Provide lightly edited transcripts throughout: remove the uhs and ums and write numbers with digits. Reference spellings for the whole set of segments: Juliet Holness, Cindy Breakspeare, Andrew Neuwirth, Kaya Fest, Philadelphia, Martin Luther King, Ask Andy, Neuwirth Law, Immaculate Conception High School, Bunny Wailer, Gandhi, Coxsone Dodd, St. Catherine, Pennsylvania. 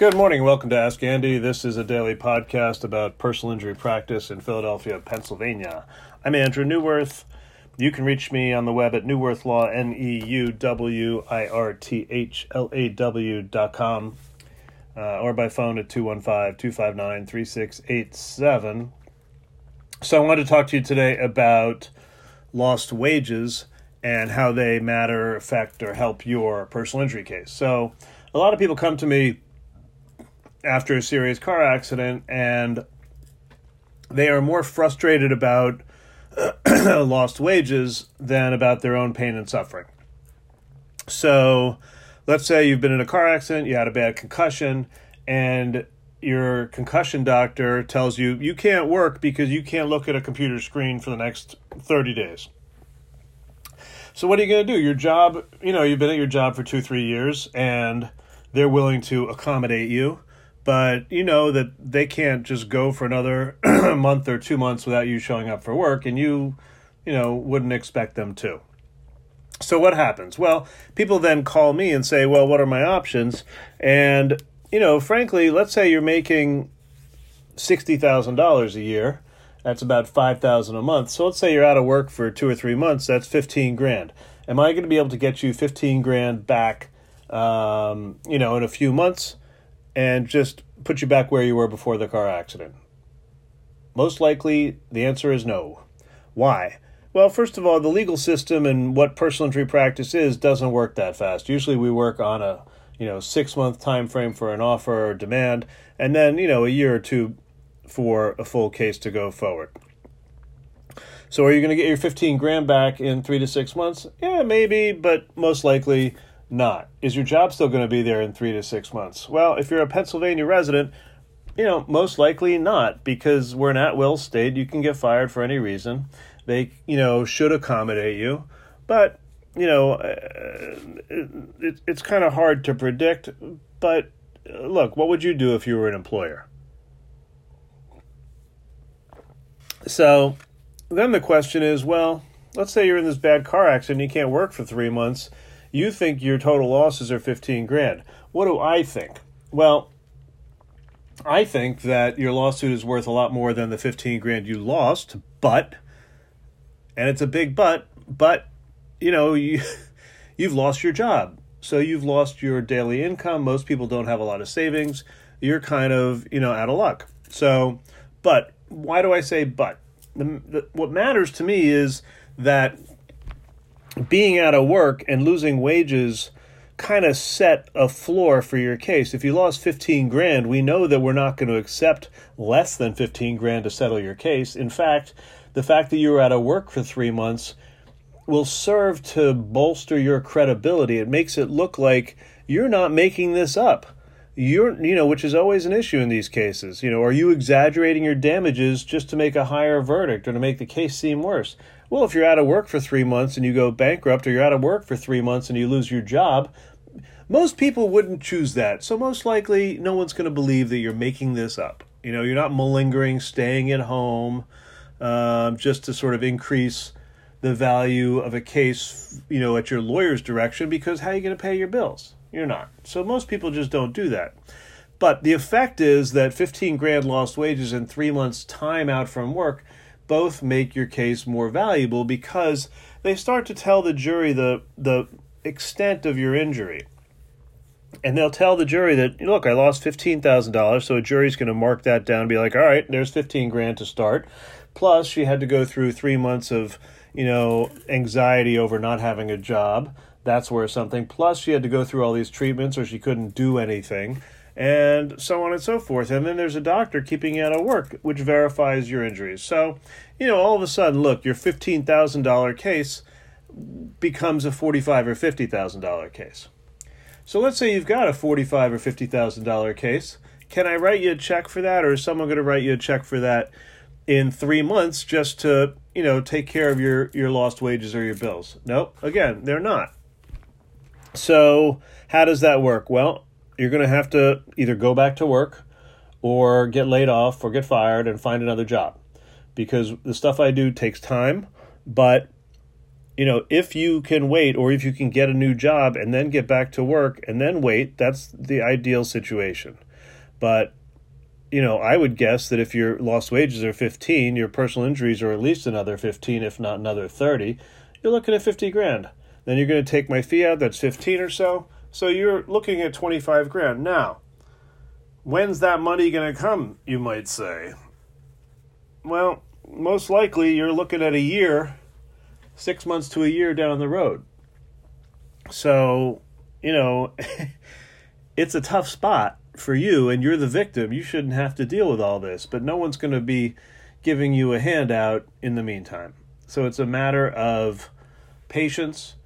Good morning and welcome to Ask Andy. This is a daily podcast about personal injury practice in Philadelphia, Pennsylvania. I'm Andrew Neuwirth. You can reach me on the web at Neuwirth Law, NEUWIRTHLAW.com, or by phone at 215-259-3687. So I wanted to talk to you today about lost wages and how they matter, affect, or help your personal injury case. So a lot of people come to me after a serious car accident, and they are more frustrated about lost wages than about their own pain and suffering. So let's say you've been in a car accident, you had a bad concussion, and your concussion doctor tells you, you can't work because you can't look at a computer screen for the next 30 days. So what are you going to do? Your job, you've been at your job for 2-3 years, and they're willing to accommodate you. But you know that they can't just go for another month or 2 months without you showing up for work, and you wouldn't expect them to. So what happens? Well, people then call me and say, well, what are my options? And, frankly, let's say you're making $60,000 a year. That's about $5,000 a month. So let's say you're out of work for 2 or 3 months. That's $15,000. Am I going to be able to get you $15,000 back, in a few months? And just put you back where you were before the car accident? Most likely, the answer is no. Why? Well, first of all, the legal system and what personal injury practice is doesn't work that fast. Usually we work on a 6-month time frame for an offer or demand, and then a year or two for a full case to go forward. So are you going to get your $15,000 back in 3 to 6 months? Yeah, maybe, but most likely not. Is your job still going to be there in 3 to 6 months? Well, if you're a Pennsylvania resident, most likely not, because we're an at-will state. You can get fired for any reason. They, should accommodate you. But, it's kind of hard to predict. But look, what would you do if you were an employer? So then the question is, well, let's say you're in this bad car accident. You can't work for 3 months. You think your total losses are $15,000. What do I think? Well, I think that your lawsuit is worth a lot more than the $15,000 you lost, but, and it's a big but, you've lost your job. So you've lost your daily income. Most people don't have a lot of savings. You're kind of, out of luck. So, but why do I say but? What matters to me is that being out of work and losing wages kind of set a floor for your case. If you lost $15,000, we know that we're not going to accept less than $15,000 to settle your case. In fact, the fact that you were out of work for 3 months will serve to bolster your credibility. It makes it look like you're not making this up. You're, which is always an issue in these cases. Are you exaggerating your damages just to make a higher verdict or to make the case seem worse? Well, if you're out of work for 3 months and you go bankrupt, or you're out of work for 3 months and you lose your job, most people wouldn't choose that. So most likely, no one's going to believe that you're making this up. You're not malingering, staying at home, just to sort of increase the value of a case, at your lawyer's direction, because how are you going to pay your bills? You're not. So most people just don't do that. But the effect is that $15,000 lost wages in 3 months' time out from work both make your case more valuable, because they start to tell the jury the extent of your injury. And they'll tell the jury that, look, I lost $15,000, so a jury's going to mark that down and be like, all right, there's $15,000 to start. Plus, she had to go through 3 months of, anxiety over not having a job. That's worth something. Plus, she had to go through all these treatments, or she couldn't do anything, and so on and so forth. And then there's a doctor keeping you out of work, which verifies your injuries. So, all of a sudden, look, your $15,000 case becomes a $45,000 or $50,000 case. So let's say you've got a $45,000 or $50,000 case. Can I write you a check for that, or is someone going to write you a check for that in 3 months just to, take care of your lost wages or your bills? Nope. Again, they're not. So how does that work? Well, you're going to have to either go back to work or get laid off or get fired and find another job, because the stuff I do takes time. But, if you can wait, or if you can get a new job and then get back to work and then wait, that's the ideal situation. But, you know, I would guess that if your lost wages are 15, your personal injuries are at least another 15, if not another 30. You're looking at 50 grand. Then you're going to take my fee out. That's 15 or so. So you're looking at 25 grand. Now, when's that money going to come, you might say? Well, most likely you're looking at a year, 6 months to a year down the road. So, you know, it's a tough spot for you, and you're the victim. You shouldn't have to deal with all this, but no one's going to be giving you a handout in the meantime. So it's a matter of patience,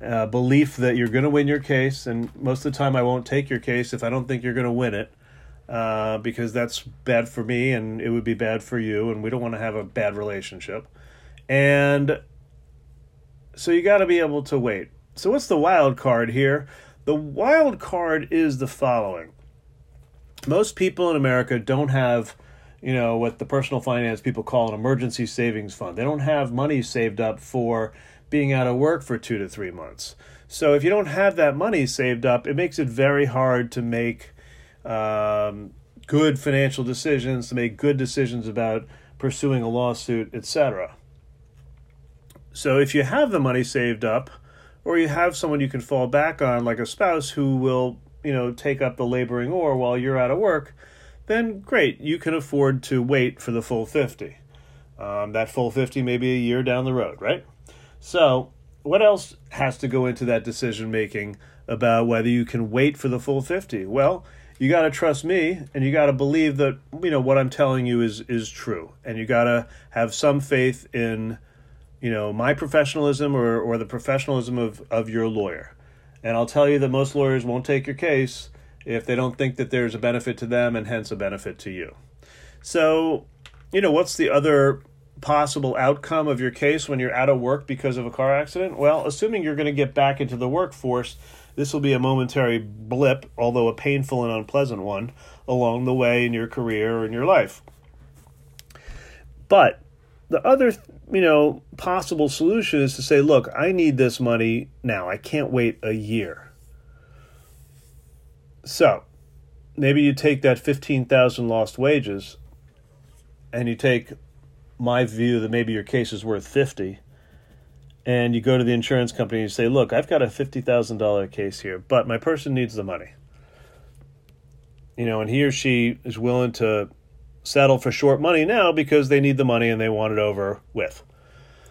belief that you're going to win your case, and most of the time I won't take your case if I don't think you're going to win it, because that's bad for me, and it would be bad for you, and we don't want to have a bad relationship. And so you got to be able to wait. So what's the wild card here? The wild card is the following. Most people in America don't have, you know, what the personal finance people call an emergency savings fund. They don't have money saved up for being out of work for 2 to 3 months. So if you don't have that money saved up, it makes it very hard to make good financial decisions, to make good decisions about pursuing a lawsuit, etc. So if you have the money saved up, or you have someone you can fall back on, like a spouse who will, you know, take up the laboring oar while you're out of work, then great, you can afford to wait for the full 50. That full 50 may be a year down the road, right? So what else has to go into that decision-making about whether you can wait for the full 50? Well, you got to trust me, and you got to believe that, you know, what I'm telling you is true. And you got to have some faith in, you know, my professionalism or the professionalism of your lawyer. And I'll tell you that most lawyers won't take your case if they don't think that there's a benefit to them and hence a benefit to you. So, you know, what's the other possible outcome of your case when you're out of work because of a car accident? Well, assuming you're going to get back into the workforce, this will be a momentary blip, although a painful and unpleasant one, along the way in your career or in your life. But the other, you know, possible solution is to say, look, I need this money now. I can't wait a year. So maybe you take that 15,000 lost wages and you take my view that maybe your case is worth 50, and you go to the insurance company and you say, look, I've got a $50,000 case here, but my person needs the money. You know, and he or she is willing to settle for short money now because they need the money and they want it over with.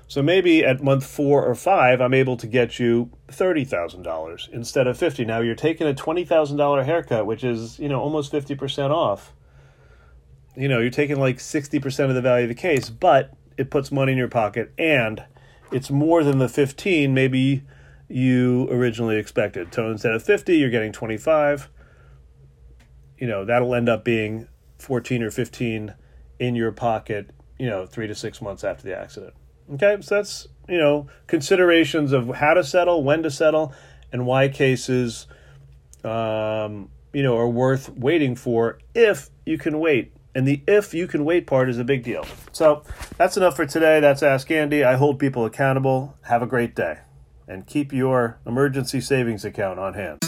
So maybe at month 4 or 5, I'm able to get you $30,000 instead of 50. Now you're taking a $20,000 haircut, which is, you know, almost 50% off. You know, you're taking like 60% of the value of the case, but it puts money in your pocket and it's more than the 15 maybe you originally expected. So instead of 50, you're getting 25. You know, that'll end up being 14 or 15 in your pocket, you know, 3 to 6 months after the accident. Okay, so that's, you know, considerations of how to settle, when to settle, and why cases, you know, are worth waiting for if you can wait. And the if you can wait part is a big deal. So that's enough for today. That's Ask Andy. I hold people accountable. Have a great day. And keep your emergency savings account on hand.